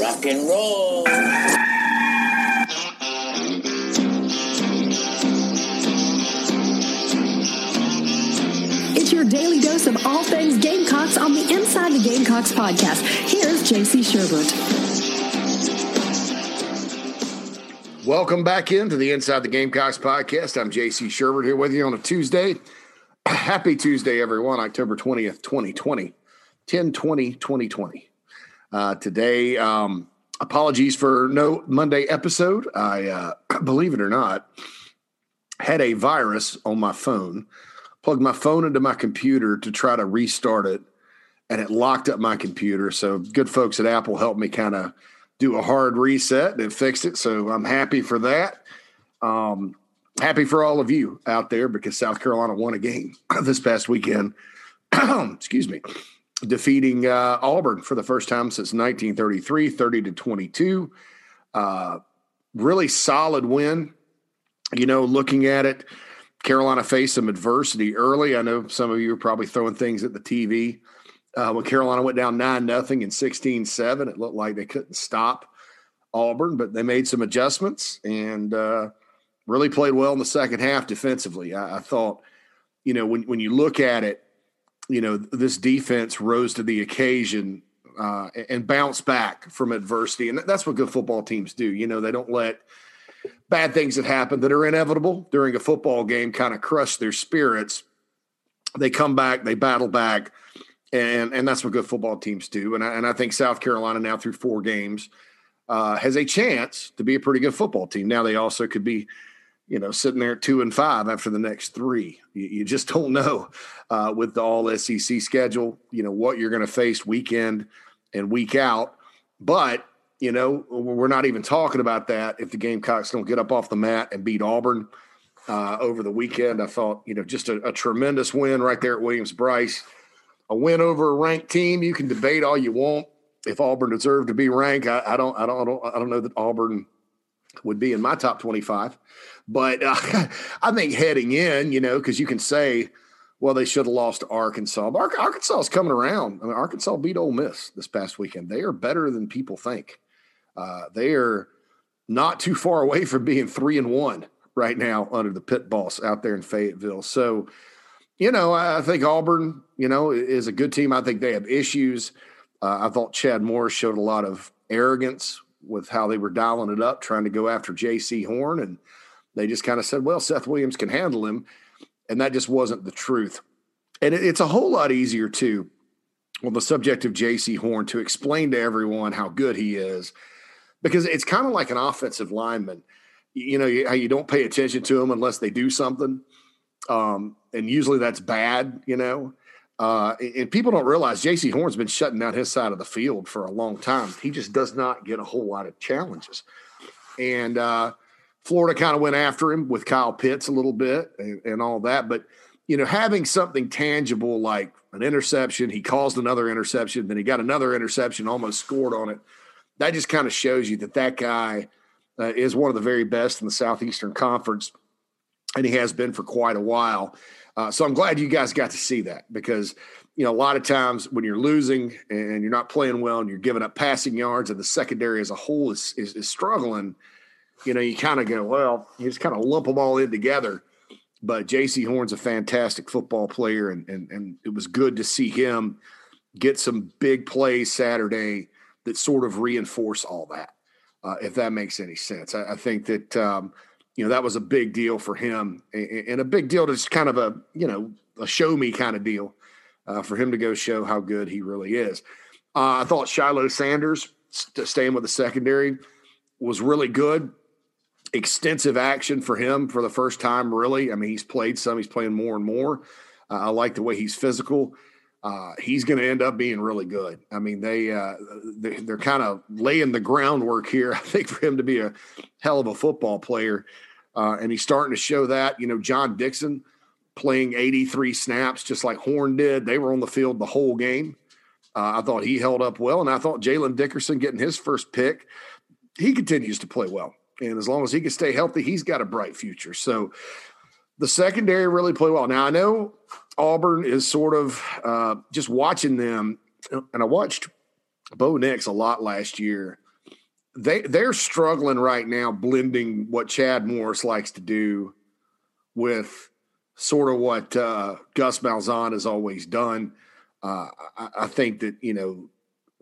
Rock and roll. It's your daily dose of all things Gamecocks on the Inside the Gamecocks podcast. Here's JC Sherbert. Welcome back into the Inside the Gamecocks podcast. I'm JC Sherbert here with you on a Tuesday. Happy Tuesday, everyone. October 20th, 2020. 10-20-2020. Today, apologies for no Monday episode. I, believe it or not, had a virus on my phone, plugged my phone into my computer to try to restart it, and it locked up my computer. So good folks at Apple helped me kind of do a hard reset and it fixed it. So I'm happy for that. Happy for all of you out there because South Carolina won a game this past weekend. Excuse me. Defeating Auburn for the first time since 1933, 30-22. Really solid win. You know, looking at it, Carolina faced some adversity early. I know some of you are probably throwing things at the TV. When Carolina went down 9-0 and 16-7, it looked like they couldn't stop Auburn, but they made some adjustments and really played well in the second half defensively. I thought, you know, when you look at it, you know, this defense rose to the occasion and bounced back from adversity. And that's what good football teams do. You know, they don't let bad things that happen that are inevitable during a football game kind of crush their spirits. They come back, they battle back, and that's what good football teams do. And I think South Carolina now through four games has a chance to be a pretty good football team. Now they also could be, you know, sitting there at 2-5 after the next three. You just don't know with the all-SEC schedule, you know, what you're going to face week in and week out. But, you know, we're not even talking about that if the Gamecocks don't get up off the mat and beat Auburn over the weekend. I thought, you know, just a tremendous win right there at Williams-Brice. A win over a ranked team, you can debate all you want. If Auburn deserved to be ranked, I don't know that Auburn – would be in my top 25. But I think heading in, you know, because you can say, well, they should have lost to Arkansas. But Arkansas is coming around. I mean, Arkansas beat Ole Miss this past weekend. They are better than people think. They are not too far away from being 3-1 right now under the pit boss out there in Fayetteville. So, you know, I think Auburn, you know, is a good team. I think they have issues. I thought Chad Morris showed a lot of arrogance with how they were dialing it up, trying to go after J.C. Horn. And they just kind of said, well, Seth Williams can handle him. And that just wasn't the truth. And it's a whole lot easier, too, on the subject of J.C. Horn to explain to everyone how good he is, because it's kind of like an offensive lineman. You know, how you don't pay attention to him unless they do something. And usually that's bad, you know. And people don't realize J.C. Horn's been shutting down his side of the field for a long time. He just does not get a whole lot of challenges. And Florida kind of went after him with Kyle Pitts a little bit and all that. But, you know, having something tangible like an interception, he caused another interception, then he got another interception, almost scored on it. That just kind of shows you that that guy is one of the very best in the Southeastern Conference, and he has been for quite a while. So I'm glad you guys got to see that because, you know, a lot of times when you're losing and you're not playing well and you're giving up passing yards and the secondary as a whole is struggling, you know, you kind of go, well, you just kind of lump them all in together. But J.C. Horn's a fantastic football player, and it was good to see him get some big plays Saturday that sort of reinforce all that, if that makes any sense. I think that you know, that was a big deal for him and a big deal to just kind of a show me kind of deal for him to go show how good he really is. I thought Shiloh Sanders staying with the secondary was really good. Extensive action for him for the first time, really. I mean, he's played some. He's playing more and more. I like the way he's physical. He's going to end up being really good. I mean, they're kind of laying the groundwork here, I think, for him to be a hell of a football player. And he's starting to show that. You know, John Dixon playing 83 snaps just like Horn did. They were on the field the whole game. I thought he held up well, and I thought Jalen Dickerson getting his first pick, he continues to play well. And as long as he can stay healthy, he's got a bright future. So the secondary really played well. Now, I know Auburn is sort of just watching them, and I watched Bo Nix a lot last year they're struggling right now blending what Chad Morris likes to do with sort of what Gus Malzahn has always done. I think that, you know,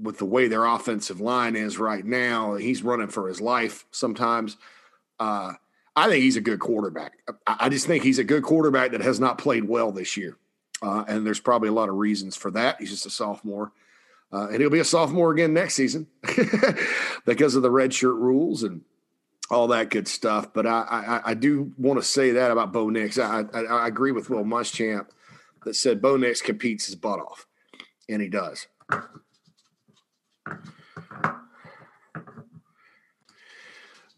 with the way their offensive line is right now, he's running for his life sometimes. I think he's a good quarterback. I just think he's a good quarterback that has not played well this year. And there's probably a lot of reasons for that. He's just a sophomore. And he'll be a sophomore again next season because of the redshirt rules and all that good stuff. But I do want to say that about Bo Nix. I agree with Will Muschamp that said Bo Nix competes his butt off, and he does.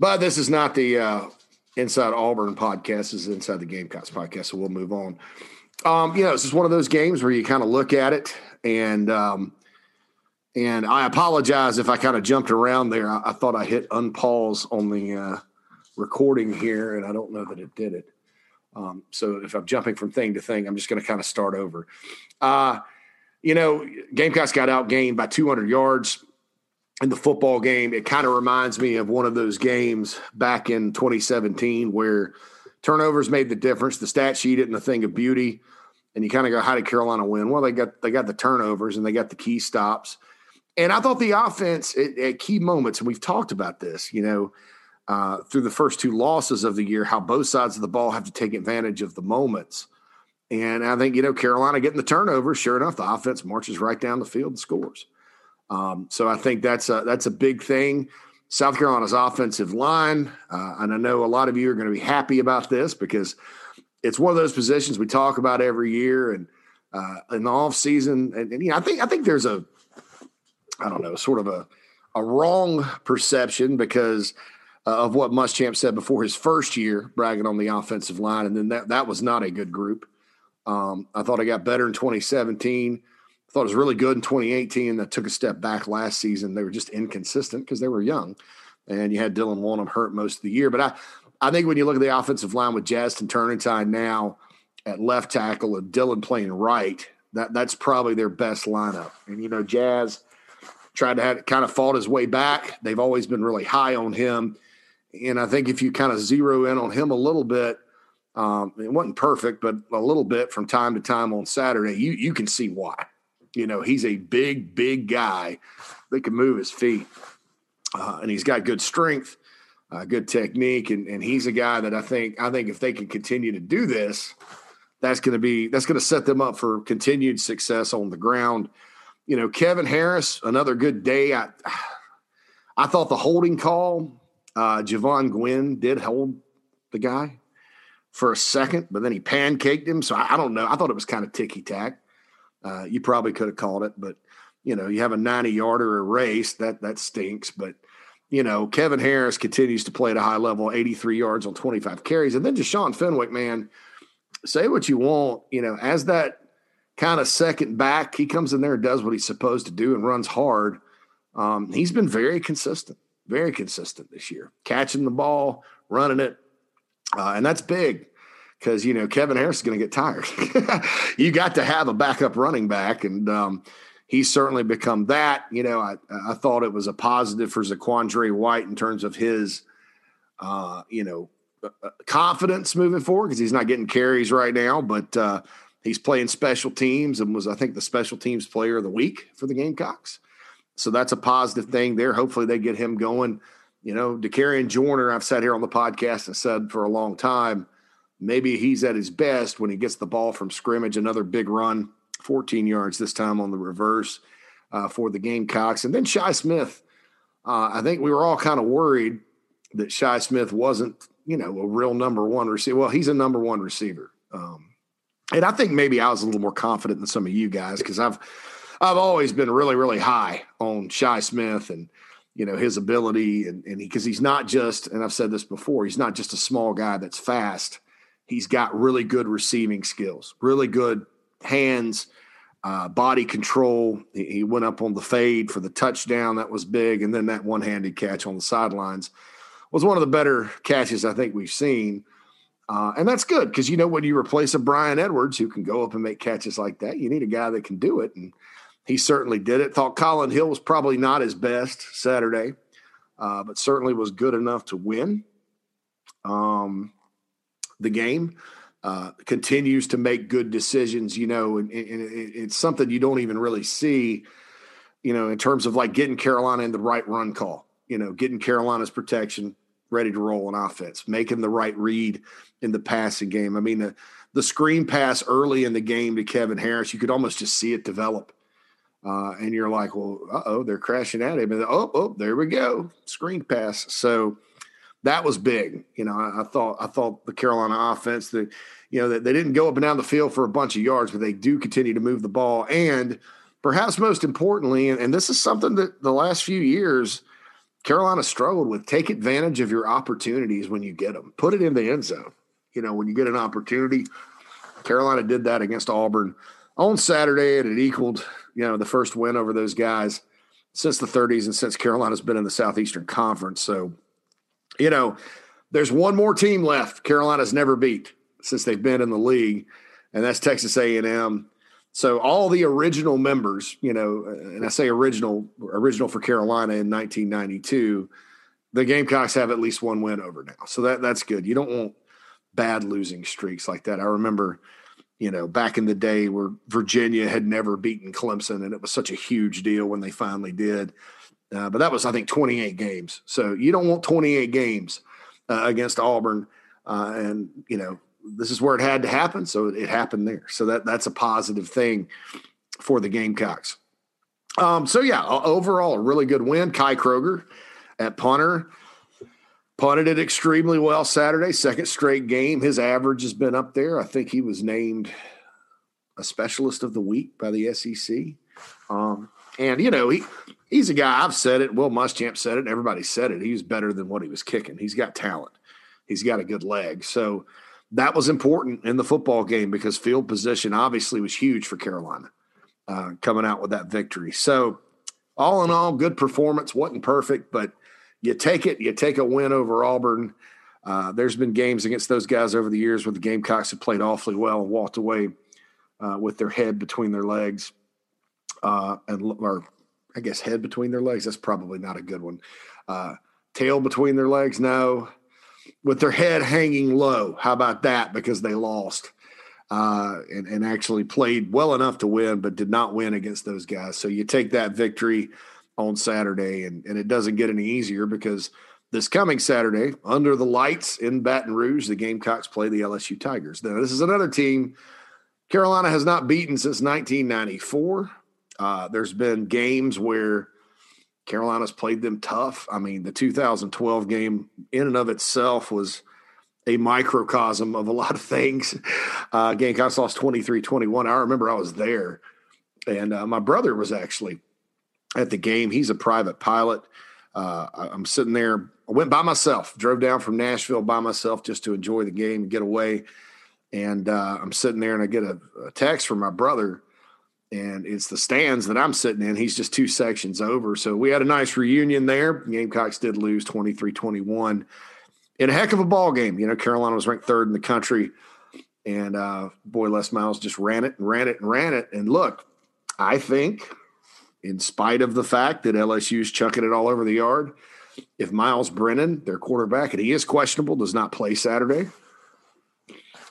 But this is not the Inside Auburn podcast. This is Inside the Gamecocks podcast, so we'll move on. You know, it's just one of those games where you kind of look at it, and I apologize if I kind of jumped around there. I thought I hit unpause on the recording here, and I don't know that it did it. So if I'm jumping from thing to thing, I'm just going to kind of start over. You know, Gamecocks got outgained by 200 yards in the football game. It kind of reminds me of one of those games back in 2017 where turnovers made the difference. The stat sheet isn't a thing of beauty, and you kind of go, how did Carolina win? Well, they got the turnovers and they got the key stops. And I thought the offense at key moments, and we've talked about this, you know, through the first two losses of the year, how both sides of the ball have to take advantage of the moments. And I think, you know, Carolina getting the turnover, sure enough, the offense marches right down the field and scores. So I think that's a big thing. South Carolina's offensive line, and I know a lot of you are going to be happy about this because it's one of those positions we talk about every year and in the offseason. And you know, I think there's a, I don't know, sort of a wrong perception because of what Muschamp said before his first year, bragging on the offensive line, and then that was not a good group. I thought it got better in 2017. I thought it was really good in 2018. That took a step back last season. They were just inconsistent because they were young, and you had Dylan Wollum hurt most of the year. But I think when you look at the offensive line with Jazton Turntine now at left tackle and Dylan playing right, that's probably their best lineup. And, you know, Jazz tried to have kind of fought his way back. They've always been really high on him. And I think if you kind of zero in on him a little bit, it wasn't perfect, but a little bit from time to time on Saturday, you can see why. You know, he's a big, big guy that can move his feet. And he's got good strength, good technique. And he's a guy that I think if they can continue to do this, that's going to set them up for continued success on the ground. You know, Kevin Harris, another good day. I thought the holding call, Javon Gwynn did hold the guy for a second, but then he pancaked him. So I don't know. I thought it was kind of ticky-tack. You probably could have called it, but, you know, you have a 90-yarder erased. That stinks. But, you know, Kevin Harris continues to play at a high level, 83 yards on 25 carries. And then Deshaun Fenwick, man, say what you want. You know, as that kind of second back, he comes in there and does what he's supposed to do and runs hard. He's been very consistent. Very consistent this year, catching the ball, running it. And that's big because, you know, Kevin Harris is going to get tired. You got to have a backup running back, and he's certainly become that. You know, I thought it was a positive for Zaquandre White in terms of his, you know, confidence moving forward because he's not getting carries right now, but he's playing special teams and was, I think, the special teams player of the week for the Gamecocks. So that's a positive thing there. Hopefully they get him going. You know, DeCarrion Joyner, I've sat here on the podcast and said for a long time, maybe he's at his best when he gets the ball from scrimmage. Another big run, 14 yards this time on the reverse for the Gamecocks. And then Shai Smith, I think we were all kind of worried that Shai Smith wasn't, you know, a real number one receiver. Well, he's a number one receiver. And I think maybe I was a little more confident than some of you guys because I've always been really, really high on Shai Smith and, you know, his ability and because he's not just, and I've said this before, he's not just a small guy that's fast. He's got really good receiving skills, really good hands, body control. He went up on the fade for the touchdown. That was big. And then that one-handed catch on the sidelines was one of the better catches I think we've seen. And that's good because, you know, when you replace a Brian Edwards who can go up and make catches like that, you need a guy that can do it. And he certainly did it. Thought Colin Hill was probably not his best Saturday. but certainly was good enough to win the game. Continues to make good decisions, you know, and it's something you don't even really see, you know, in terms of like getting Carolina in the right run call, you know, getting Carolina's protection ready to roll on offense, making the right read in the passing game. I mean, the screen pass early in the game to Kevin Harris, you could almost just see it develop. And you're like, well, uh-oh, they're crashing at him. And oh, there we go. Screen pass. So that was big. You know, I thought the Carolina offense, that, you know, that they didn't go up and down the field for a bunch of yards, but they do continue to move the ball. And perhaps most importantly, and this is something that the last few years Carolina struggled with, take advantage of your opportunities when you get them. Put it in the end zone. You know, when you get an opportunity, Carolina did that against Auburn on Saturday, and it equaled, you know, the first win over those guys since the 30s and since Carolina's been in the Southeastern Conference. So, you know, there's one more team left Carolina's never beat since they've been in the league, and that's Texas A&M. So all the original members, you know, and I say original for Carolina in 1992, the Gamecocks have at least one win over now. So that's good. You don't want bad losing streaks like that. I remember, you know, back in the day where Virginia had never beaten Clemson, and it was such a huge deal when they finally did. But that was, I think, 28 games. So you don't want 28 games against Auburn. And, you know, this is where it had to happen. So it happened there. So that's a positive thing for the Gamecocks. So, yeah, overall, a really good win. Kai Kroger at punter. Punted it extremely well Saturday, second straight game. His average has been up there. I think he was named a specialist of the week by the SEC. And, you know, he's a guy, I've said it, Will Muschamp said it, everybody said it. He was better than what he was kicking. He's got talent. He's got a good leg. So that was important in the football game because field position obviously was huge for Carolina coming out with that victory. So all in all, good performance. Wasn't perfect, but you take it. You take a win over Auburn. There's been games against those guys over the years where the Gamecocks have played awfully well and walked away with their head between their legs. I guess head between their legs. That's probably not a good one. Tail between their legs. No, with their head hanging low. How about that? Because they lost and actually played well enough to win, but did not win against those guys. So you take that victory on Saturday, and it doesn't get any easier because this coming Saturday, under the lights in Baton Rouge, the Gamecocks play the LSU Tigers. Now, this is another team Carolina has not beaten since 1994. There's been games where Carolina's played them tough. I mean, the 2012 game in and of itself was a microcosm of a lot of things. Gamecocks lost 23-21. I remember I was there, and my brother was actually at the game. He's a private pilot. I'm sitting there. I went by myself, drove down from Nashville by myself just to enjoy the game and get away. And I'm sitting there, and I get a text from my brother, and it's the stands that I'm sitting in. He's just two sections over. So we had a nice reunion there. Gamecocks did lose 23-21 in a heck of a ball game. You know, Carolina was ranked third in the country, and boy, Les Miles just ran it and ran it and ran it. And look, I think, in spite of the fact that LSU's chucking it all over the yard, if Myles Brennan, their quarterback, and he is questionable, does not play Saturday,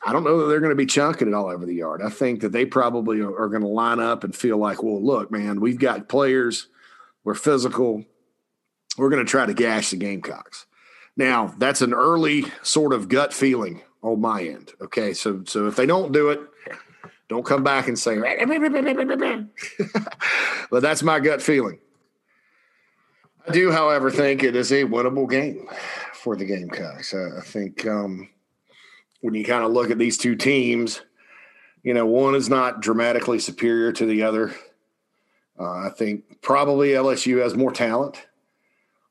I don't know that they're going to be chunking it all over the yard. I think that they probably are going to line up and feel like, well, look, man, we've got players. We're physical. We're going to try to gash the Gamecocks. Now, that's an early sort of gut feeling on my end, okay? So if they don't do it, don't come back and say, but that's my gut feeling. I do, however, think it is a winnable game for the Gamecocks. I think when you kind of look at these two teams, you know, one is not dramatically superior to the other. I think probably LSU has more talent,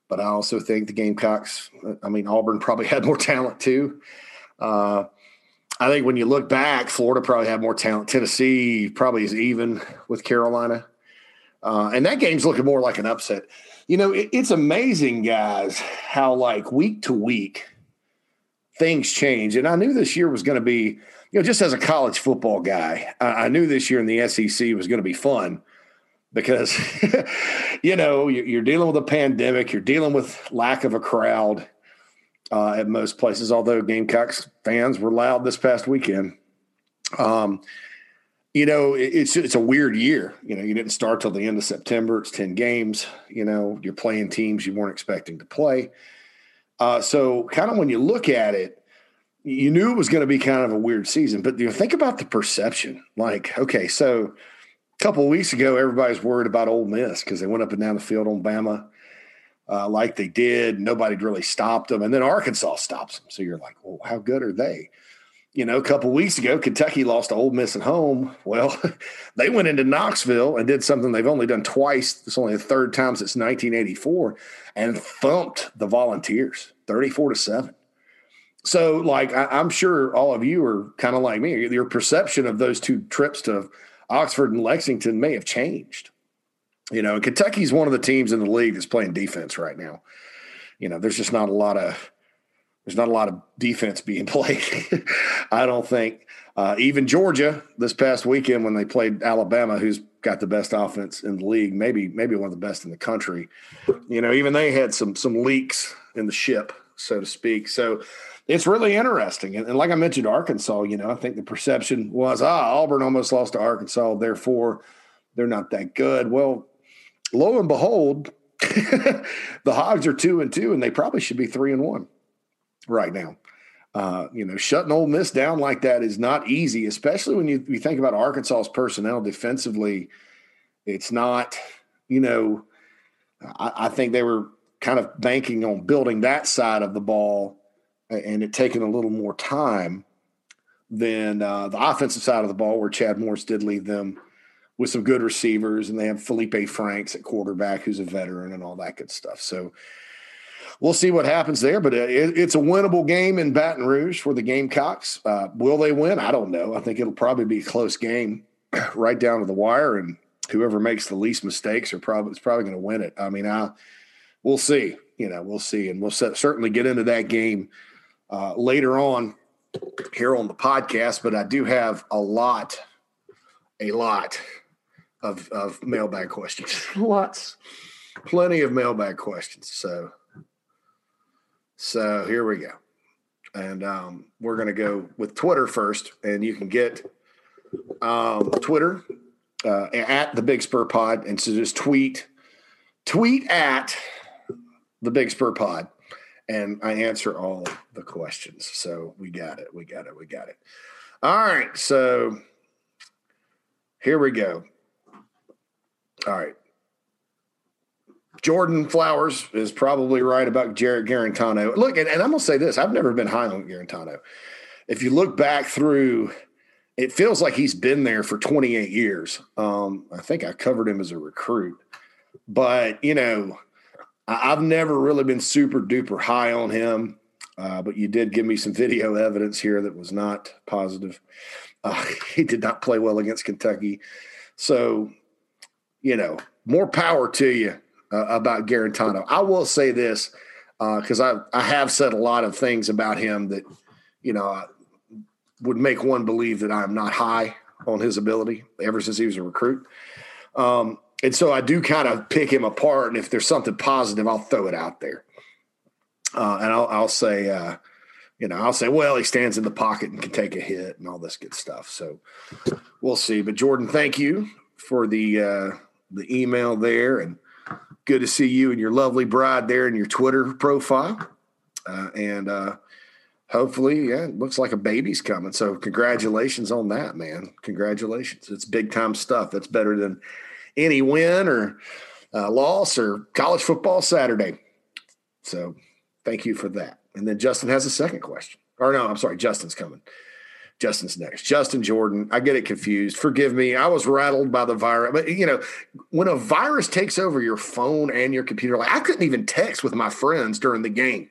but I also think the Gamecocks, I mean, Auburn probably had more talent too. I think when you look back, Florida probably had more talent. Tennessee probably is even with Carolina. And that game's looking more like an upset. You know, it's amazing, guys, how like week to week things change. And I knew this year was going to be, you know, just as a college football guy, I knew this year in the SEC was going to be fun because, you know, you're dealing with a pandemic, you're dealing with lack of a crowd at most places, although Gamecocks fans were loud this past weekend. You know, it's a weird year. You know, you didn't start till the end of September. It's 10 games. You know, you're playing teams you weren't expecting to play. So kind of when you look at it, you knew it was going to be kind of a weird season. But you know, think about the perception. Like, okay, so a couple of weeks ago, everybody's worried about Ole Miss because they went up and down the field on Bama like they did. Nobody really stopped them. And then Arkansas stops them. So you're like, well, how good are they? You know, a couple of weeks ago, Kentucky lost to Ole Miss at home. Well, they went into Knoxville and did something they've only done twice. It's only the third time since 1984 and thumped the Volunteers 34-7. So, like, I'm sure all of you are kind of like me. Your perception of those two trips to Oxford and Lexington may have changed. You know, Kentucky's one of the teams in the league that's playing defense right now. You know, there's just not a lot of – there's not a lot of defense being played, I don't think. Even Georgia this past weekend when they played Alabama, who's got the best offense in the league, maybe one of the best in the country. You know, even they had some leaks in the ship, so to speak. So it's really interesting. And like I mentioned, Arkansas, you know, I think the perception was, Auburn almost lost to Arkansas, therefore they're not that good. Well, lo and behold, the Hogs are 2-2, and they probably should be 3-1. Right now, you know, shutting Ole Miss down like that is not easy, especially when you think about Arkansas's personnel defensively. It's not, you know, I think they were kind of banking on building that side of the ball and it taking a little more time than the offensive side of the ball, where Chad Morris did leave them with some good receivers, and they have Felipe Franks at quarterback, who's a veteran and all that good stuff. So we'll see what happens there, but it's a winnable game in Baton Rouge for the Gamecocks. Will they win? I don't know. I think it'll probably be a close game right down to the wire, and whoever makes the least mistakes is probably going to win it. I mean, we'll see. You know, we'll see, and we'll certainly get into that game later on here on the podcast, but I do have a lot of mailbag questions. Plenty of mailbag questions, So here we go. And we're going to go with Twitter first. And you can get Twitter at the Big Spur Pod. And so just tweet at the Big Spur Pod. And I answer all the questions. So we got it. All right. So here we go. All right. Jordan Flowers is probably right about Jared Guarantano. Look, and I'm going to say this. I've never been high on Guarantano. If you look back through, it feels like he's been there for 28 years. I think I covered him as a recruit. But, you know, I've never really been super duper high on him. But you did give me some video evidence here that was not positive. He did not play well against Kentucky. So, you know, more power to you. About Guarantano. I will say this because I have said a lot of things about him that, you know, would make one believe that I'm not high on his ability ever since he was a recruit. And so I do kind of pick him apart. And if there's something positive, I'll throw it out there. And I'll say, you know, I'll say, well, he stands in the pocket and can take a hit and all this good stuff. So we'll see. But Jordan, thank you for the email there. And good to see you and your lovely bride there in your Twitter profile. And hopefully, yeah, it looks like a baby's coming. So congratulations on that, man. Congratulations. It's big-time stuff. That's better than any win or loss or college football Saturday. So thank you for that. And then Justin has a second question. Or no, I'm sorry, Justin's coming. Justin's next. Justin Jordan. I get it confused. Forgive me. I was rattled by the virus. But, you know, when a virus takes over your phone and your computer, like I couldn't even text with my friends during the game.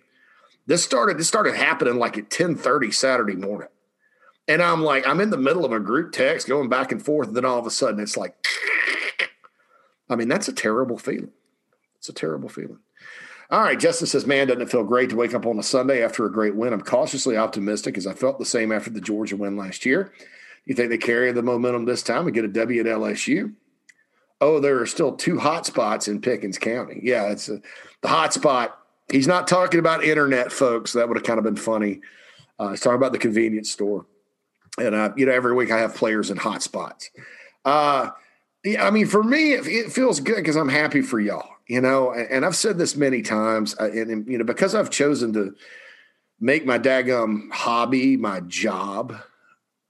This started happening like at 10:30 Saturday morning. And I'm like, I'm in the middle of a group text going back and forth. And then all of a sudden it's like, I mean, that's a terrible feeling. It's a terrible feeling. All right, Justin says, man, doesn't it feel great to wake up on a Sunday after a great win? I'm cautiously optimistic as I felt the same after the Georgia win last year. You think they carry the momentum this time and get a W at LSU? oh, there are still two hot spots in Pickens County. Yeah, it's the hot spot. He's not talking about internet, folks. That would have kind of been funny. He's talking about the convenience store. And, every week I have players in hot spots. Yeah, I mean, for me, it feels good because I'm happy for y'all, and I've said this many times, because I've chosen to make my daggum hobby my job,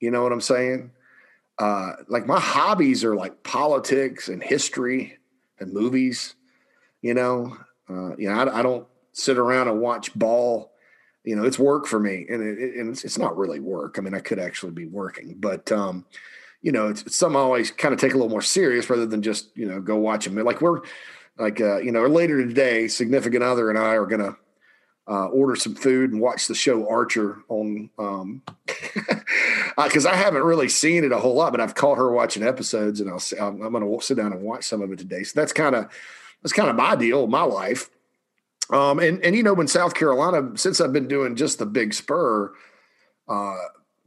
you know what I'm saying? Like my hobbies are like politics and history and movies, I don't sit around and watch ball. It's work for me, and it's not really work. I mean, I could actually be working, but it's some I always kind of take a little more serious rather than just go watch them. Like we're like later today, significant other and I are gonna order some food and watch the show Archer on because I haven't really seen it a whole lot, but I've caught her watching episodes, and I'm gonna sit down and watch some of it today. So that's kind of my deal, my life. When South Carolina, since I've been doing just the Big Spur,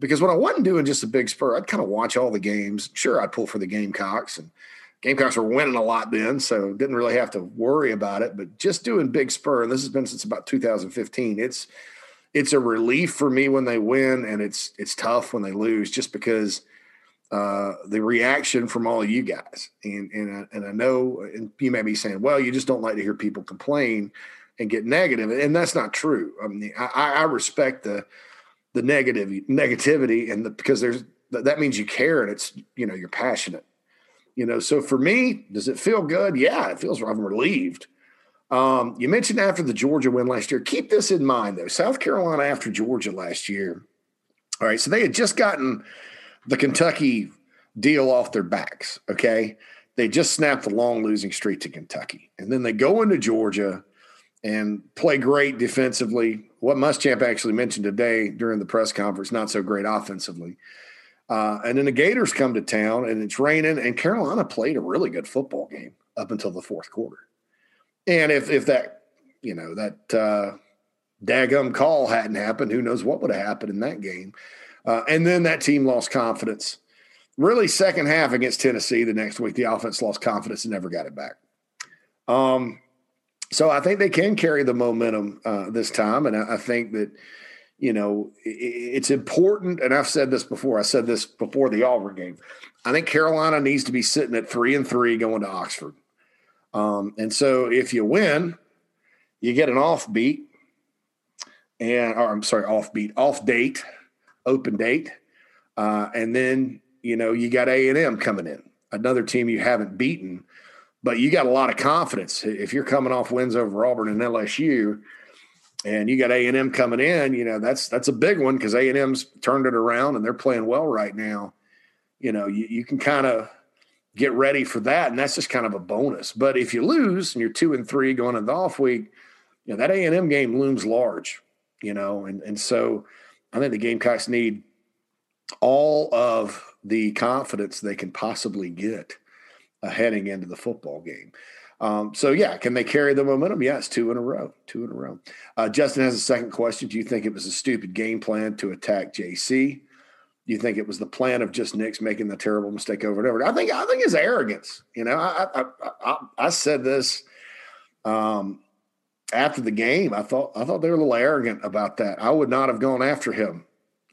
because when I wasn't doing just the Big Spur, I'd kind of watch all the games. Sure, I'd pull for the Gamecocks, and Gamecocks were winning a lot then, so didn't really have to worry about it. But just doing Big Spur, and this has been since about 2015, it's a relief for me when they win, and it's tough when they lose, just because the reaction from all of you guys. And I know, and you may be saying, well, you just don't like to hear people complain and get negative, and that's not true. I mean, I respect the negativity, and because that means you care, and it's you're passionate. So for me, does it feel good? Yeah, it feels. I'm relieved. You mentioned after the Georgia win last year. Keep this in mind though. South Carolina after Georgia last year. All right, so they had just gotten the Kentucky deal off their backs. Okay, they just snapped the long losing streak to Kentucky, and then they go into Georgia and play great defensively. What Muschamp actually mentioned today during the press conference, not so great offensively. And then the Gators come to town, and it's raining, and Carolina played a really good football game up until the fourth quarter. And if that, that daggum call hadn't happened, who knows what would have happened in that game. And then that team lost confidence. Really second half against Tennessee the next week, the offense lost confidence and never got it back. So I think they can carry the momentum this time, and I think that, it's important, and I've said this before. I said this before the Auburn game. I think Carolina needs to be sitting at 3-3 going to Oxford. And so if you win, you get an offbeat, open date, and then, you got A&M coming in, another team you haven't beaten. But you got a lot of confidence. If you're coming off wins over Auburn and LSU, and you got A&M coming in, that's a big one because A&M's turned it around and they're playing well right now. You can kind of get ready for that, and that's just kind of a bonus. But if you lose and you're 2-3 going into the off week, that A&M game looms large, and so I think the Gamecocks need all of the confidence they can possibly get heading into the football game. Can they carry the momentum? Yeah, it's two in a row. Justin has a second question. Do you think it was a stupid game plan to attack JC? Do you think it was the plan of just Nix making the terrible mistake over and over? I think it's arrogance. I said this after the game. I thought they were a little arrogant about that. I would not have gone after him.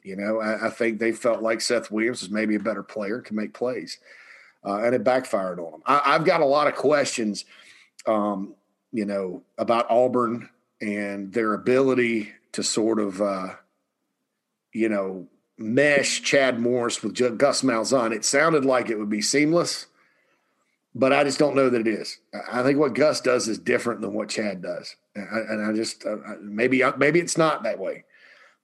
I think they felt like Seth Williams was maybe a better player, can make plays. And it backfired on them. I've got a lot of questions, about Auburn and their ability to sort of, mesh Chad Morris with Gus Malzahn. It sounded like it would be seamless, but I just don't know that it is. I think what Gus does is different than what Chad does. Maybe it's not that way.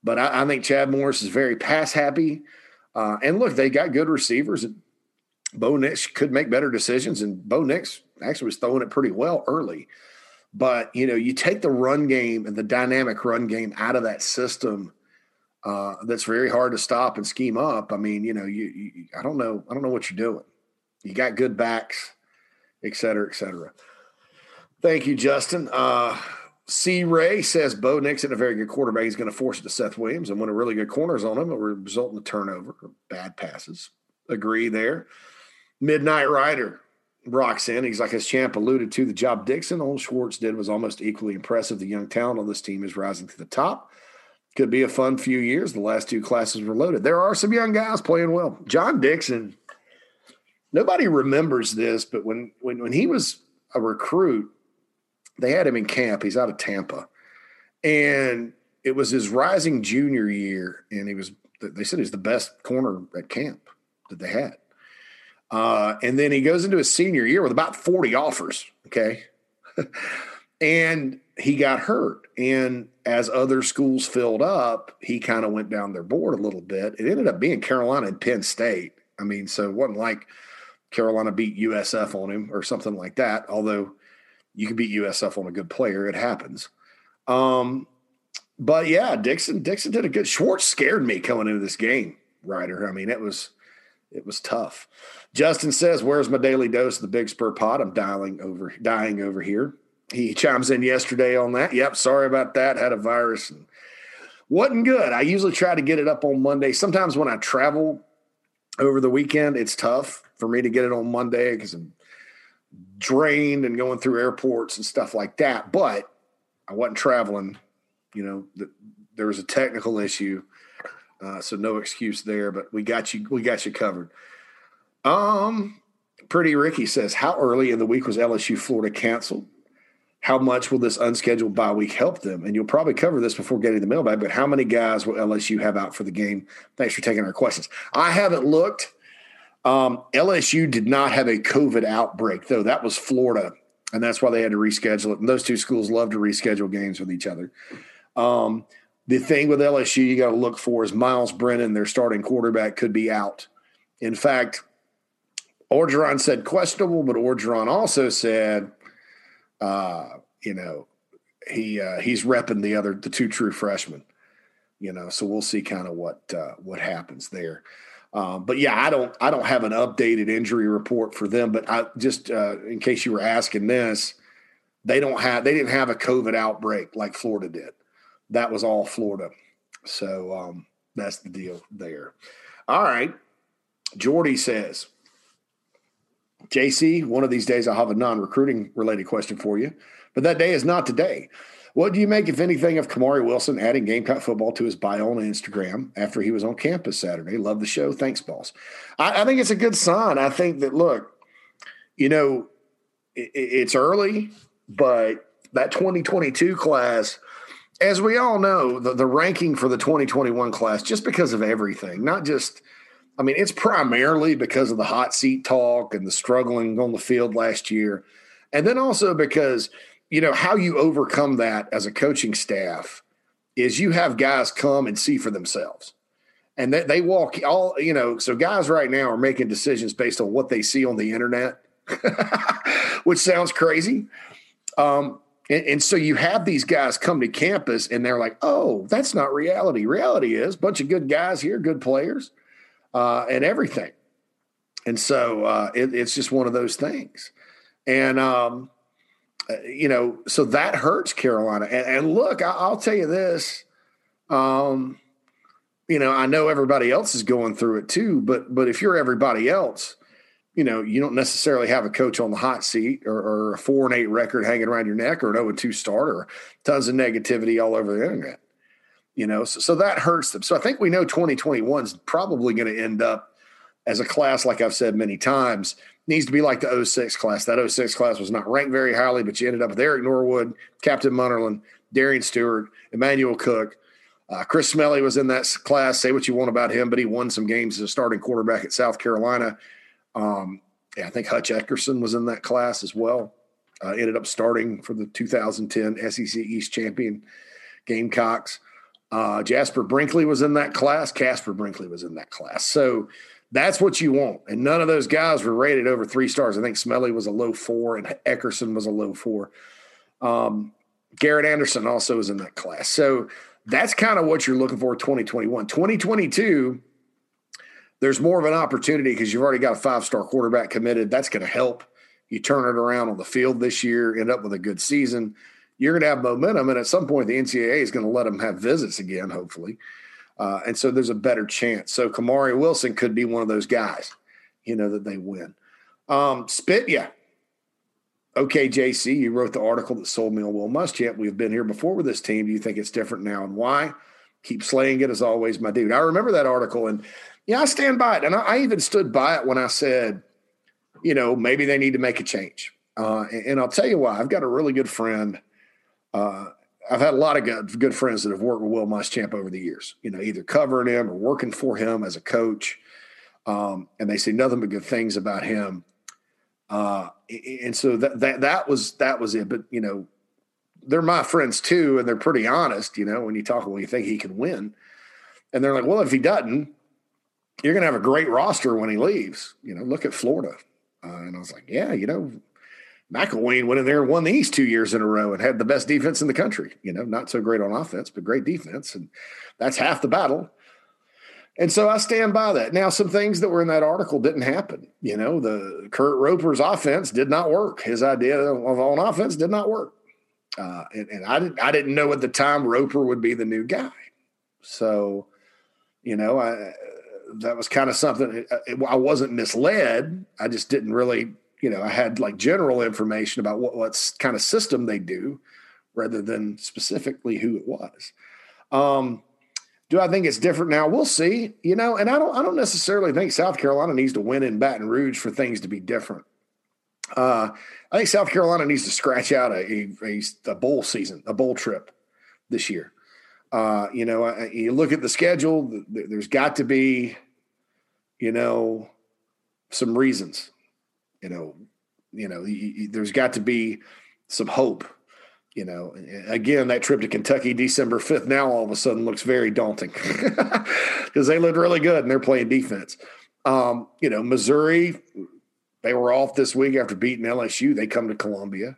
But I think Chad Morris is very pass-happy. And look, they got good receivers. Bo Nix could make better decisions, and Bo Nix actually was throwing it pretty well early. But, you take the run game and the dynamic run game out of that system that's very hard to stop and scheme up. I mean, I don't know what you're doing. You got good backs, et cetera, et cetera. Thank you, Justin. C. Ray says Bo Nix isn't a very good quarterback. He's going to force it to Seth Williams, and when a really good corner's on him, it will result in a turnover or bad passes. Agree there. Midnight Rider, rocks in. He's like, as Champ alluded to, the job Dixon on Schwartz did was almost equally impressive. The young talent on this team is rising to the top. Could be a fun few years. The last two classes were loaded. There are some young guys playing well. John Dixon, nobody remembers this, but when he was a recruit, they had him in camp. He's out of Tampa. And it was his rising junior year, and they said he was the best corner at camp that they had. And then he goes into his senior year with about 40 offers, okay? And he got hurt. And as other schools filled up, he kind of went down their board a little bit. It ended up being Carolina and Penn State. I mean, so it wasn't like Carolina beat USF on him or something like that, although you can beat USF on a good player. It happens. But, yeah, Dixon did a good – Schwartz scared me coming into this game, Ryder. I mean, it was tough. Justin says, where's my daily dose of the Big Spur Pod? I'm dying over here. He chimes in yesterday on that. Yep, sorry about that. Had a virus and wasn't good. I usually try to get it up on Monday. Sometimes when I travel over the weekend, it's tough for me to get it on Monday because I'm drained and going through airports and stuff like that. But I wasn't traveling. You know, there was a technical issue, so no excuse there. But we got you covered. Pretty Ricky says, how early in the week was LSU Florida canceled? How much will this unscheduled bye week help them? And you'll probably cover this before getting the mailbag, but how many guys will LSU have out for the game? Thanks for taking our questions. I haven't looked. LSU did not have a COVID outbreak, though. That was Florida, and that's why they had to reschedule it. And those two schools love to reschedule games with each other. The thing with LSU you got to look for is Myles Brennan, their starting quarterback, could be out. In fact, Orgeron said questionable, but Orgeron also said – he's repping the two true freshmen, you know, so we'll see kind of what happens there. But yeah, I don't have an updated injury report for them, but I just, in case you were asking this, they didn't have a COVID outbreak like Florida did. That was all Florida. So, that's the deal there. All right. Jordy says, JC, one of these days I'll have a non-recruiting related question for you, but that day is not today. What do you make, if anything, of Kamari Wilson adding Gamecock football to his bio on Instagram after he was on campus Saturday? Love the show. Thanks, boss. I think it's a good sign. I think that, look, you know, it's early, but that 2022 class, as we all know, the ranking for the 2021 class, just because of everything, not just – I mean, it's primarily because of the hot seat talk and the struggling on the field last year. And then also because, you know, how you overcome that as a coaching staff is you have guys come and see for themselves. And they walk all, you know, so guys right now are making decisions based on what they see on the internet, which sounds crazy. And so you have these guys come to campus and they're like, oh, that's not reality. Reality is a bunch of good guys here, good players. And everything. And so it's just one of those things. And, you know, so that hurts Carolina. And look, I'll tell you this, you know, I know everybody else is going through it too, but if you're everybody else, you know, you don't necessarily have a coach on the hot seat or a 4-8 record hanging around your neck or an 0-2 start or tons of negativity all over the internet. You know, so that hurts them. So I think we know 2021 is probably going to end up as a class, like I've said many times, needs to be like the 06 class. That 06 class was not ranked very highly, but you ended up with Eric Norwood, Captain Munnerlin, Darian Stewart, Emmanuel Cook. Chris Smelly was in that class. Say what you want about him, but he won some games as a starting quarterback at South Carolina. I think Hutch Eckerson was in that class as well. Ended up starting for the 2010 SEC East champion Gamecocks. Jasper Brinkley was in that class. Casper Brinkley was in that class. So that's what you want. And none of those guys were rated over 3 stars. I think Smelly was a low 4 and Eckerson was a low 4. Garrett Anderson also was in that class. So that's kind of what you're looking for 2021. 2022, there's more of an opportunity because you've already got a 5-star quarterback committed. That's going to help you turn it around on the field this year, end up with a good season. You're going to have momentum, and at some point the NCAA is going to let them have visits again, hopefully. And so there's a better chance. So Kamari Wilson could be one of those guys, you know, that they win. Spitya. Okay, JC, you wrote the article that sold me on Will Muschamp. We've been here before with this team. Do you think it's different now and why? Keep slaying it as always, my dude. I remember that article, and yeah, I stand by it. And I even stood by it when I said, you know, maybe they need to make a change. And I'll tell you why. I've got a really good friend. I've had a lot of good friends that have worked with Will Muschamp over the years, you know, either covering him or working for him as a coach. And they say nothing but good things about him. And so that was it. But, you know, they're my friends too, and they're pretty honest, you know, when you think he can win. And they're like, well, if he doesn't, you're going to have a great roster when he leaves. You know, look at Florida. And I was like, yeah, you know, McElwain went in there and won the East 2 years in a row and had the best defense in the country. You know, not so great on offense, but great defense. And that's half the battle. And so I stand by that. Now, some things that were in that article didn't happen. You know, the Kurt Roper's offense did not work. His idea on offense did not work. And I didn't know at the time Roper would be the new guy. So, you know, that was kind of something. I wasn't misled. I just didn't really, you know, I had like general information about what kind of system they do rather than specifically who it was. Do I think it's different now? We'll see, you know, and I don't necessarily think South Carolina needs to win in Baton Rouge for things to be different. I think South Carolina needs to scratch out a bowl season, a bowl trip this year. You know, you look at the schedule, there's got to be, you know, some reasons, you know, there's got to be some hope. You know, again, that trip to Kentucky, December 5th, now all of a sudden looks very daunting because they looked really good and they're playing defense. You know, Missouri, they were off this week after beating LSU. They come to Columbia.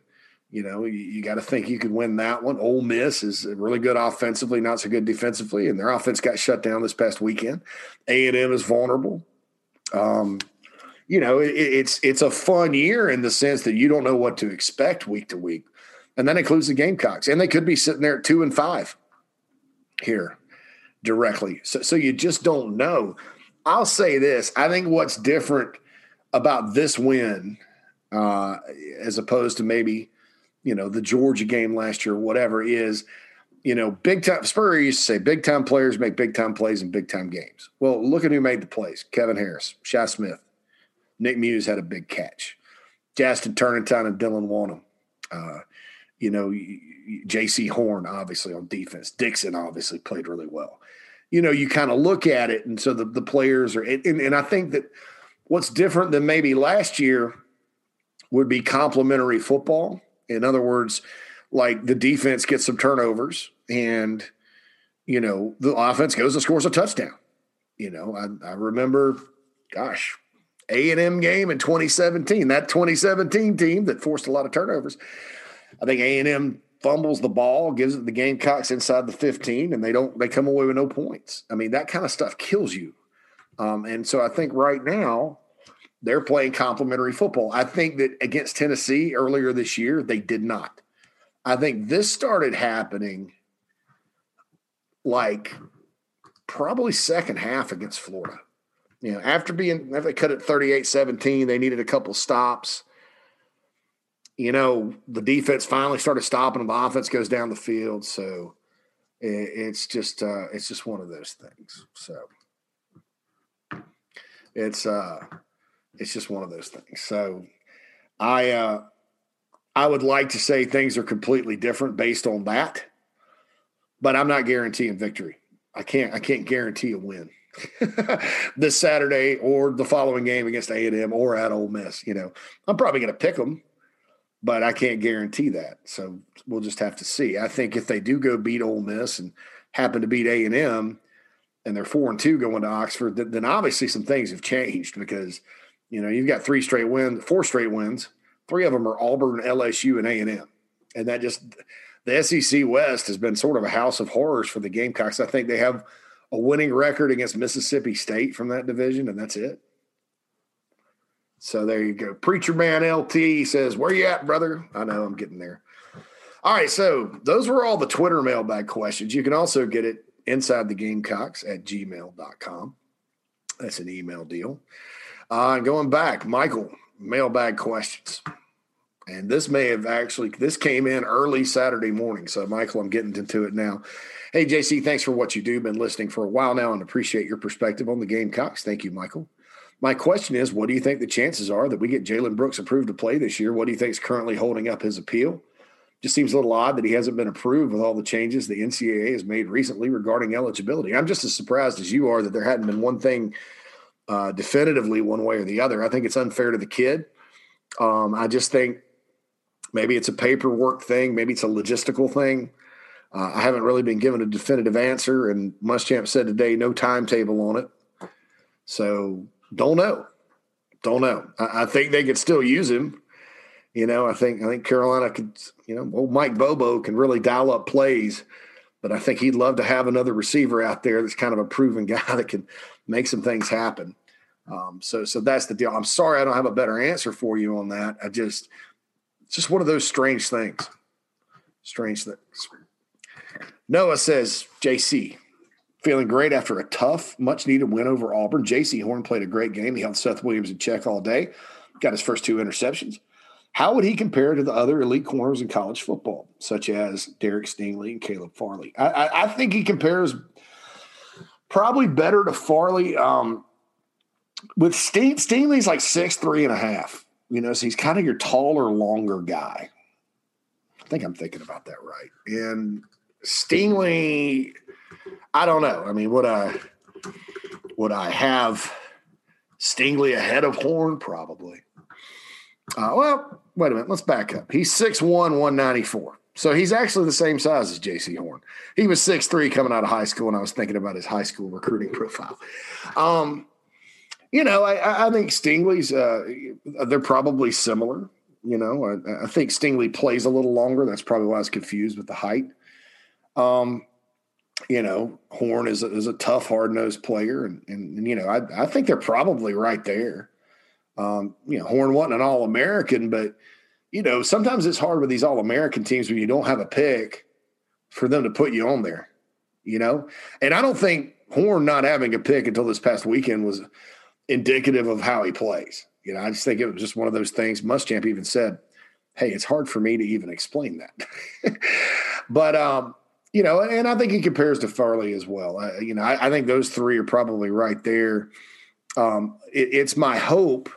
You know, you got to think you could win that one. Ole Miss is really good offensively, not so good defensively, and their offense got shut down this past weekend. A&M is vulnerable. You know, it's a fun year in the sense that you don't know what to expect week to week. And that includes the Gamecocks. And they could be sitting there at 2-5 here directly. So you just don't know. I'll say this. I think what's different about this win as opposed to maybe, you know, the Georgia game last year or whatever is, you know, big-time – Spurrier used to say big-time players make big-time plays in big-time games. Well, look at who made the plays. Kevin Harris, Shai Smith, Nick Muse had a big catch. Jazton Turntine and Dylan Wollum. You know, J.C. Horn, obviously, on defense. Dixon, obviously, played really well. You know, you kind of look at it, and so the players are – and I think that what's different than maybe last year would be complementary football. In other words, like the defense gets some turnovers, and, you know, the offense goes and scores a touchdown. You know, I remember, gosh, A&M game in 2017, that 2017 team that forced a lot of turnovers – I think A&M fumbles the ball, gives it the Gamecocks inside the 15, and they come away with no points. I mean, that kind of stuff kills you. And so I think right now they're playing complementary football. I think that against Tennessee earlier this year, they did not. I think this started happening like probably second half against Florida. You know, after they cut it 38-17, they needed a couple stops. You know, the defense finally started stopping and the offense goes down the field. So it's just one of those things. So it's just one of those things. So I would like to say things are completely different based on that, but I'm not guaranteeing victory. I can't guarantee a win this Saturday or the following game against A&M or at Ole Miss. You know, I'm probably going to pick them. But I can't guarantee that, so we'll just have to see. I think if they do go beat Ole Miss and happen to beat A&M, and they're 4-2 going to Oxford, then obviously some things have changed because, you know, you've got four straight wins. Three of them are Auburn, LSU, and A&M, and that just the SEC West has been sort of a house of horrors for the Gamecocks. I think they have a winning record against Mississippi State from that division, and that's it. So there you go. Preacher Man LT says, where you at, brother? I know, I'm getting there. All right, so those were all the Twitter mailbag questions. You can also get it inside the Gamecocks at gmail.com. That's an email deal. Going back, Michael mailbag questions. And this may have actually – this came in early Saturday morning. So, Michael, I'm getting into it now. Hey, JC, thanks for what you do. Been listening for a while now and appreciate your perspective on the Gamecocks. Thank you, Michael. My question is, what do you think the chances are that we get Jalen Brooks approved to play this year? What do you think is currently holding up his appeal? Just seems a little odd that he hasn't been approved with all the changes the NCAA has made recently regarding eligibility. I'm just as surprised as you are that there hadn't been one thing definitively one way or the other. I think it's unfair to the kid. I just think maybe it's a paperwork thing. Maybe it's a logistical thing. I haven't really been given a definitive answer, and Muschamp said today no timetable on it. So don't know. I think they could still use him. You know, I think Carolina could, you know, old Mike Bobo can really dial up plays, but I think he'd love to have another receiver out there that's kind of a proven guy that can make some things happen. So that's the deal. I'm sorry I don't have a better answer for you on that. It's just one of those strange things. Noah says, JC, feeling great after a tough, much-needed win over Auburn. J.C. Horn played a great game. He held Seth Williams in check all day, got his first two interceptions. How would he compare to the other elite corners in college football, such as Derek Stingley and Caleb Farley? I think he compares probably better to Farley. With Stingley's like 6'3" and a half. You know, so he's kind of your taller, longer guy. I think I'm thinking about that right. And Stingley, I don't know. I mean, would I have Stingley ahead of Horn? Probably. Well, wait a minute. Let's back up. He's 6'1", 194. So he's actually the same size as J.C. Horn. He was 6'3" coming out of high school, and I was thinking about his high school recruiting profile. You know, I think Stingley's they're probably similar. You know, I think Stingley plays a little longer. That's probably why I was confused with the height. You know, Horn is a tough, hard-nosed player, and you know, I think they're probably right there. You know, Horn wasn't an All-American, but, you know, sometimes it's hard with these All-American teams when you don't have a pick for them to put you on there, you know? And I don't think Horn not having a pick until this past weekend was indicative of how he plays. You know, I just think it was just one of those things. Muschamp even said, hey, it's hard for me to even explain that. But, you know, and I think he compares to Farley as well. You know, I think those three are probably right there. It's my hope.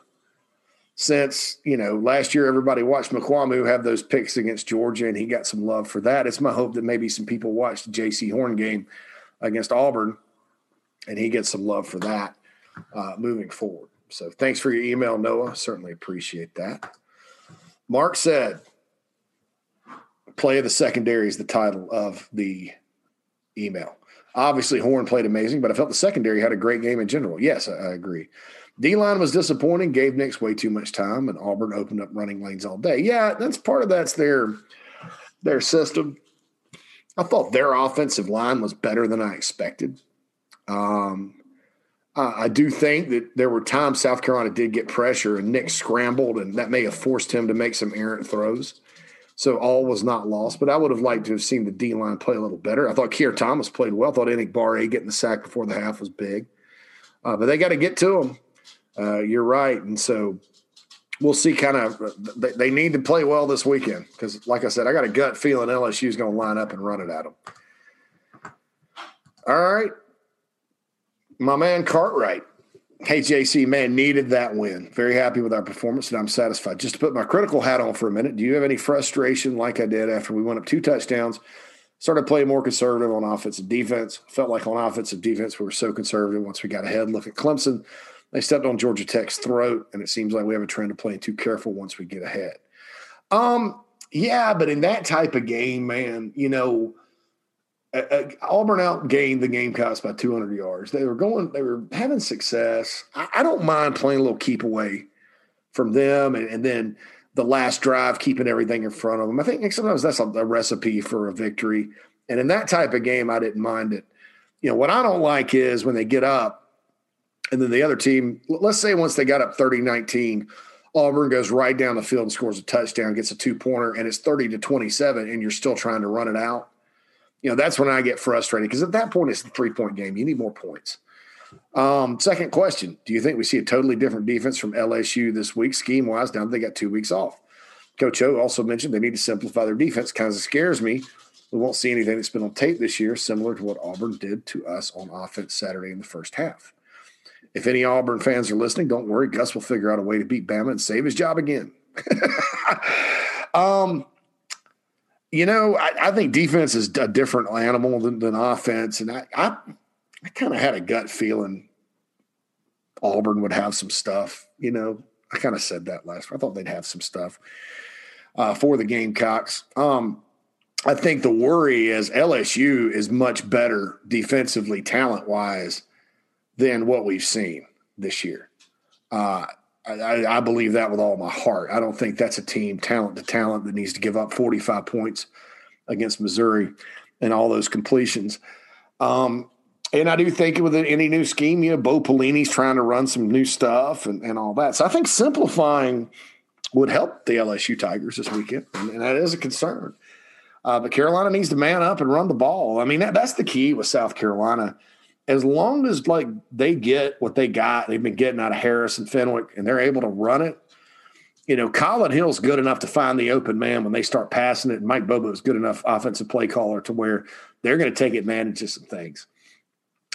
Since, you know, last year everybody watched McCormick have those picks against Georgia, and he got some love for that. It's my hope that maybe some people watch the J.C. Horn game against Auburn, and he gets some love for that moving forward. So thanks for your email, Noah. Certainly appreciate that. Mark said, play of the secondary is the title of the email. Obviously, Horn played amazing, but I felt the secondary had a great game in general. Yes, I agree. D-line was disappointing, gave Nix way too much time, and Auburn opened up running lanes all day. Yeah, that's part of that's their system. I thought their offensive line was better than I expected. I do think that there were times South Carolina did get pressure, and Nix scrambled, and that may have forced him to make some errant throws. So all was not lost, but I would have liked to have seen the D-line play a little better. I thought Kier Thomas played well. I thought Enik Barre getting the sack before the half was big. But they got to get to him. You're right. And so we'll see kind of they need to play well this weekend because, like I said, I got a gut feeling LSU is going to line up and run it at them. All right. My man Cartwright. Hey, JC, man, needed that win. Very happy with our performance, and I'm satisfied. Just to put my critical hat on for a minute, do you have any frustration like I did after we went up 2 touchdowns, started playing more conservative on offense and defense? Felt like on offense and defense we were so conservative once we got ahead. Look at Clemson. They stepped on Georgia Tech's throat, and it seems like we have a trend of playing too careful once we get ahead. Yeah, but in that type of game, man, you know, Auburn outgained the Gamecocks by 200 yards. They were having success. I don't mind playing a little keep away from them, and then the last drive keeping everything in front of them. I think sometimes that's a recipe for a victory. And in that type of game, I didn't mind it. You know, what I don't like is when they get up, and then the other team. Let's say once they got up 30-19, Auburn goes right down the field and scores a touchdown, gets a 2-pointer, and it's 30-27, and you're still trying to run it out. You know, that's when I get frustrated because at that point it's the 3-point game. You need more points. Second question, do you think we see a totally different defense from LSU this week, scheme-wise, now that they got 2 weeks off? Coach O also mentioned they need to simplify their defense. Kind of scares me. We won't see anything that's been on tape this year, similar to what Auburn did to us on offense Saturday in the first half. If any Auburn fans are listening, don't worry. Gus will figure out a way to beat Bama and save his job again. I think defense is a different animal than offense. And I kind of had a gut feeling Auburn would have some stuff. You know, I kind of said that last year. I thought they'd have some stuff for the Gamecocks. I think the worry is LSU is much better defensively, talent-wise, than what we've seen this year. I believe that with all my heart. I don't think that's a team, talent to talent, that needs to give up 45 points against Missouri and all those completions. And I do think with any new scheme, Bo Pelini's trying to run some new stuff and all that. So I think simplifying would help the LSU Tigers this weekend, and that is a concern. But Carolina needs to man up and run the ball. I mean, that's the key with South Carolina. As long as they get what they got, they've been getting out of Harris and Fenwick, and they're able to run it. Colin Hill's good enough to find the open man when they start passing it. And Mike Bobo's good enough offensive play caller to where they're going to take advantage of some things.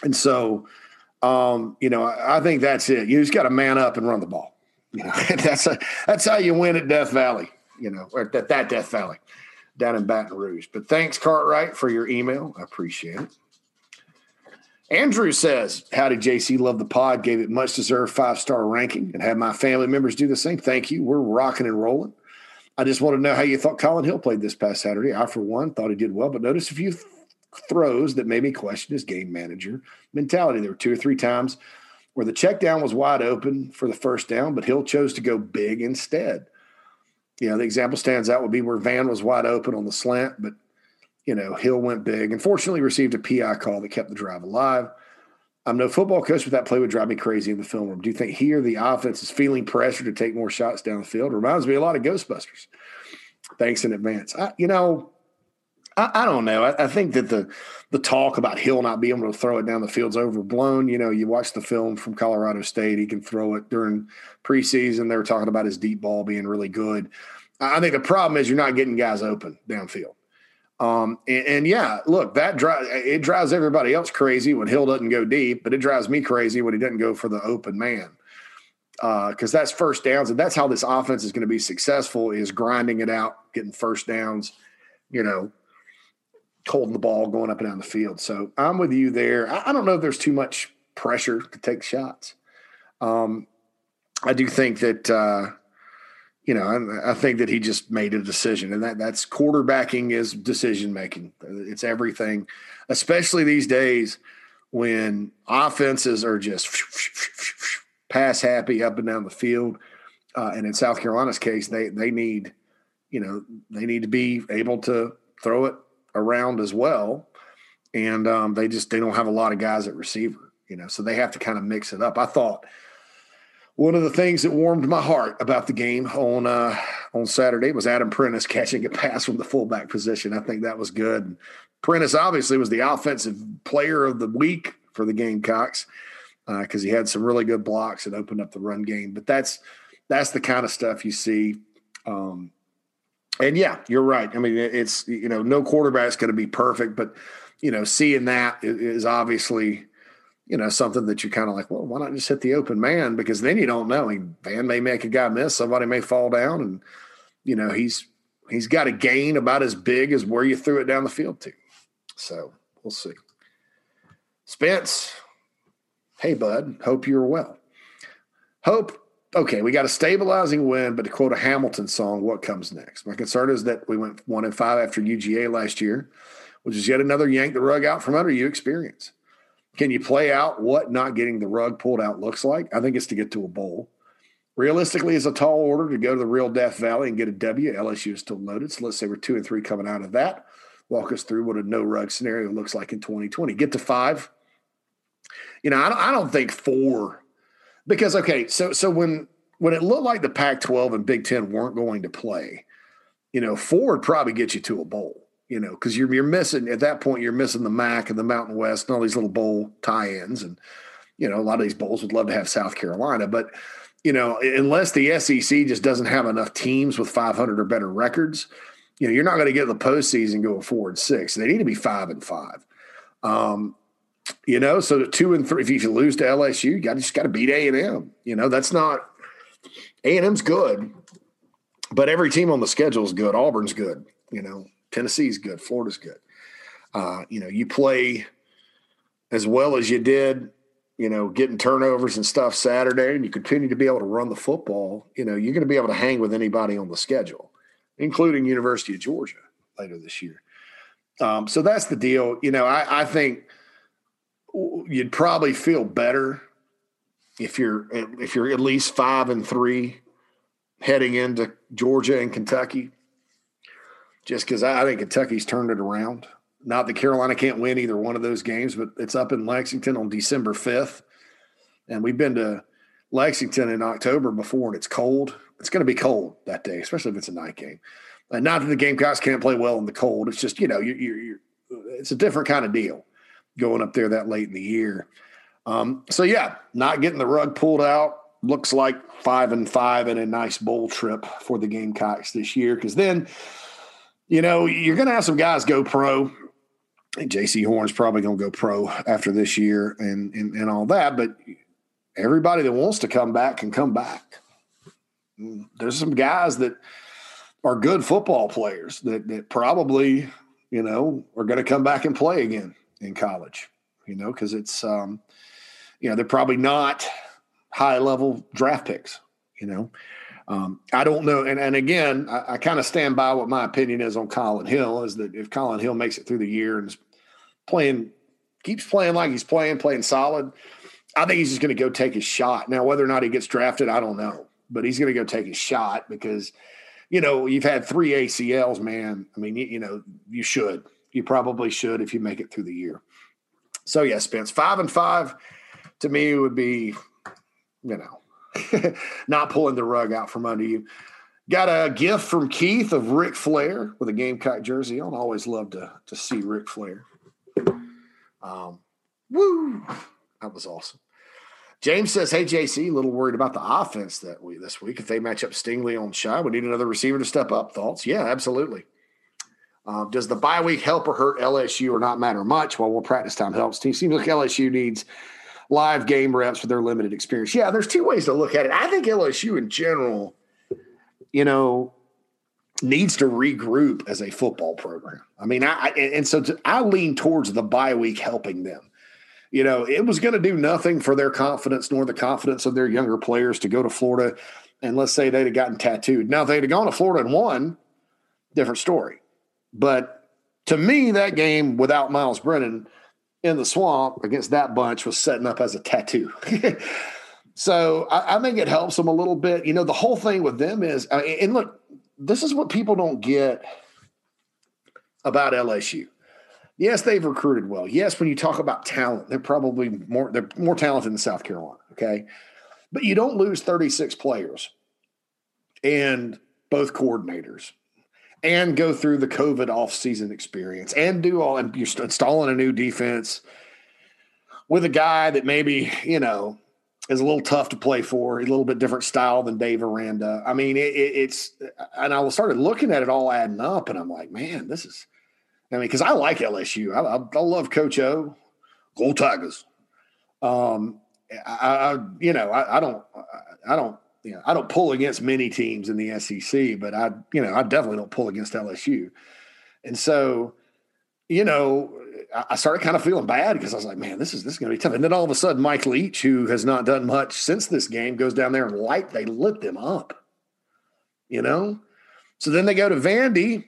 And so, I think that's it. You just got to man up and run the ball. That's how you win at Death Valley. Or at that Death Valley down in Baton Rouge. But thanks, Cartwright, for your email. I appreciate it. Andrew says, how did JC love the pod? Gave it much deserved 5-star ranking and had my family members do the same. Thank you. We're rocking and rolling. I just want to know how you thought Colin Hill played this past Saturday. I, for one, thought he did well, but noticed a few throws that made me question his game manager mentality. There were 2 or 3 times where the check down was wide open for the first down, but Hill chose to go big instead. The example stands out would be where Van was wide open on the slant, but Hill went big and fortunately received a PI call that kept the drive alive. I'm no football coach, but that play would drive me crazy in the film room. Do you think he or the offense is feeling pressure to take more shots down the field? Reminds me a lot of Ghostbusters. Thanks in advance. I don't know. I think that the talk about Hill not being able to throw it down the field's overblown. You watch the film from Colorado State. He can throw it during preseason. They were talking about his deep ball being really good. I think the problem is you're not getting guys open downfield. It drives everybody else crazy when Hill doesn't go deep, but it drives me crazy when he doesn't go for the open man. Cause that's first downs, and that's how this offense is going to be successful, is grinding it out, getting first downs, holding the ball, going up and down the field. So I'm with you there. I don't know if there's too much pressure to take shots. I do think that, I think that he just made a decision, and that's quarterbacking is decision-making. It's everything, especially these days when offenses are just pass happy up and down the field. And in South Carolina's case, they need to be able to throw it around as well. And they don't have a lot of guys at receiver, so they have to kind of mix it up. I thought one of the things that warmed my heart about the game on Saturday was Adam Prentice catching a pass from the fullback position. I think that was good. And Prentice obviously was the offensive player of the week for the Gamecocks because he had some really good blocks and opened up the run game. But that's the kind of stuff you see. You're right. I mean, it's no quarterback's going to be perfect, but seeing that is obviously – something that you're kind of like, well, why not just hit the open man? Because then you don't know. Van may make a guy miss. Somebody may fall down. And, he's got a gain about as big as where you threw it down the field to. So we'll see. Spence, hey, bud, hope you're well. Okay, we got a stabilizing win, but to quote a Hamilton song, what comes next? My concern is that we went 1-5 after UGA last year, which is yet another yank the rug out from under you experience. Can you play out what not getting the rug pulled out looks like? I think it's to get to a bowl. Realistically, it's a tall order to go to the real Death Valley and get a W. LSU is still loaded, so let's say we're 2-3 coming out of that. Walk us through what a no-rug scenario looks like in 2020. Get to 5. I don't think 4. Because, when it looked like the Pac-12 and Big Ten weren't going to play, 4 would probably get you to a bowl. Because you're missing – at that point, you're missing the MAC and the Mountain West and all these little bowl tie-ins. And, you know, a lot of these bowls would love to have South Carolina, but you know, unless the SEC just doesn't have enough teams with 500 or better records, you know, you're not going to get the postseason going 4-6. They need to be 5-5. You know, so the 2-3, if you lose to LSU, you just got to beat A&M. You know, that's not – A&M's good, but every team on the schedule is good. Auburn's good. You know, Tennessee's good. Florida's good. You know, you play as well as you did, you know, getting turnovers and stuff Saturday, and you continue to be able to run the football, you know, you're going to be able to hang with anybody on the schedule, including University of Georgia later this year. So that's the deal. You know, I think you'd probably feel better if you're at least 5-3 heading into Georgia and Kentucky, just because I think Kentucky's turned it around. Not that Carolina can't win either one of those games, but it's up in Lexington on December 5th. And we've been to Lexington in October before, and it's cold. It's going to be cold that day, especially if it's a night game. And not that the Gamecocks can't play well in the cold. It's just, you know, it's a different kind of deal going up there that late in the year. So, yeah, not getting the rug pulled out. Looks like 5-5 and a nice bowl trip for the Gamecocks this year, because then, you know, you're going to have some guys go pro. J.C. Horn's probably going to go pro after this year and all that, but everybody that wants to come back can come back. There's some guys that are good football players that probably, you know, are going to come back and play again in college, you know, because it's, you know, they're probably not high-level draft picks, you know. I don't know. And again, I kind of stand by what my opinion is on Colin Hill, is that if Colin Hill makes it through the year and is keeps playing like he's playing solid, I think he's just going to go take his shot. Now, whether or not he gets drafted, I don't know, but he's going to go take his shot because, you know, you've had 3 ACLs, man. I mean, you know, you probably should if you make it through the year. So yeah, Spence, 5-5 to me would be, you know, not pulling the rug out from under you. Got a gift from Keith of Ric Flair with a Gamecock jersey on. Always love to see Ric Flair. Woo! That was awesome. James says, hey, JC, a little worried about the offense this week. If they match up Stingley on Shai, we need another receiver to step up. Thoughts? Yeah, absolutely. Does the bye week help or hurt LSU or not matter much? Well, practice time helps. Team seems like LSU needs live game reps for their limited experience. Yeah, there's 2 ways to look at it. I think LSU in general, you know, needs to regroup as a football program. I mean, I lean towards the bye week helping them. You know, it was going to do nothing for their confidence nor the confidence of their younger players to go to Florida, and let's say they'd have gotten tattooed. Now, if they'd have gone to Florida and won, different story. But to me, that game without Myles Brennan in the swamp against that bunch was setting up as a tattoo. So I think it helps them a little bit. You know, the whole thing with them is, and look, this is what people don't get about LSU. Yes, they've recruited well. Yes, when you talk about talent, they're more talented than South Carolina. Okay. But you don't lose 36 players and both coordinators, and go through the COVID offseason experience and and you're installing a new defense with a guy that maybe, you know, is a little tough to play for, a little bit different style than Dave Aranda. I mean, it's – and I started looking at it all adding up, and I'm like, man, this is – I mean, because I like LSU. I love Coach O. Go Tigers. I don't pull against many teams in the SEC, but I definitely don't pull against LSU. And so, you know, I started kind of feeling bad because I was like, man, this is going to be tough. And then all of a sudden, Mike Leach, who has not done much since this game, goes down there and they lit them up, you know? So then they go to Vandy,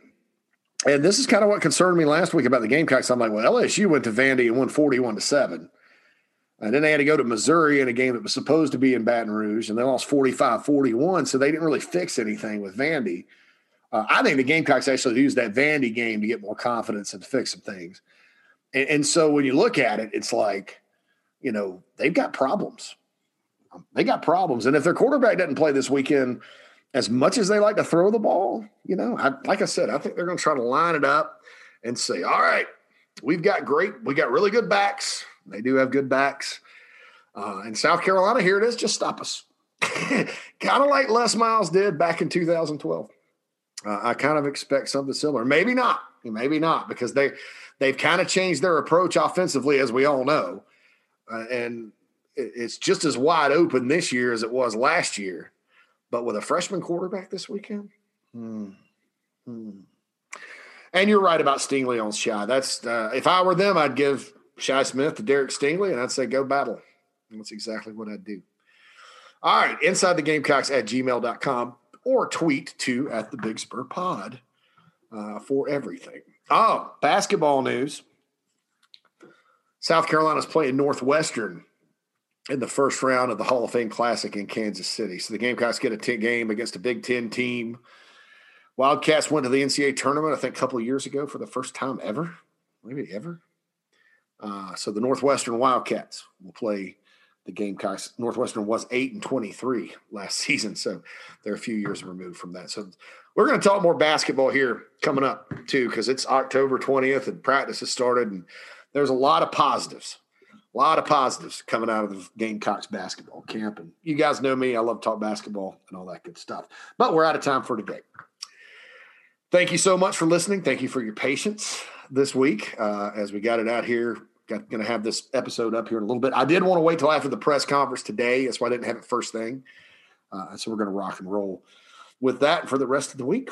and this is kind of what concerned me last week about the Gamecocks. I'm like, well, LSU went to Vandy and won 41-7. And then they had to go to Missouri in a game that was supposed to be in Baton Rouge, and they lost 45-41, so they didn't really fix anything with Vandy. I think the Gamecocks actually used that Vandy game to get more confidence and to fix some things. And so when you look at it, it's like, you know, they've got problems. They got problems. And if their quarterback doesn't play this weekend, as much as they like to throw the ball, you know, like I said, I think they're going to try to line it up and say, all right, we got really good backs. They do have good backs. And South Carolina, here it is, just stop us. Kind of like Les Miles did back in 2012. I kind of expect something similar. Maybe not, because they've kind of changed their approach offensively, as we all know. And it's just as wide open this year as it was last year. But with a freshman quarterback this weekend? And you're right about Stingley on Shai. That's if I were them, I'd give Shai Smith to Derek Stingley, and I'd say go battle. And that's exactly what I'd do. All right, InsideTheGamecocks@gmail.com or tweet to @TheBigSpurPod for everything. Oh, basketball news. South Carolina's playing Northwestern in the first round of the Hall of Fame Classic in Kansas City. So the Gamecocks get a game against a Big Ten team. Wildcats went to the NCAA tournament, I think, a couple of years ago for the first time ever. Maybe ever. So the Northwestern Wildcats will play the Gamecocks. Northwestern was 8-23 last season, so they're a few years removed from that. So we're going to talk more basketball here coming up, too, because it's October 20th and practice has started, and there's a lot of positives coming out of the Gamecocks basketball camp. And you guys know me. I love to talk basketball and all that good stuff. But we're out of time for today. Thank you so much for listening. Thank you for your patience this week as we got it out here. Going to have this episode up here in a little bit. I did want to wait till after the press conference today. That's why I didn't have it first thing. So we're going to rock and roll with that for the rest of the week.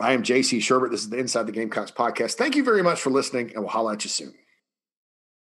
I am JC Sherbert. This is the Inside the Gamecocks podcast. Thank you very much for listening, and we'll holla at you soon.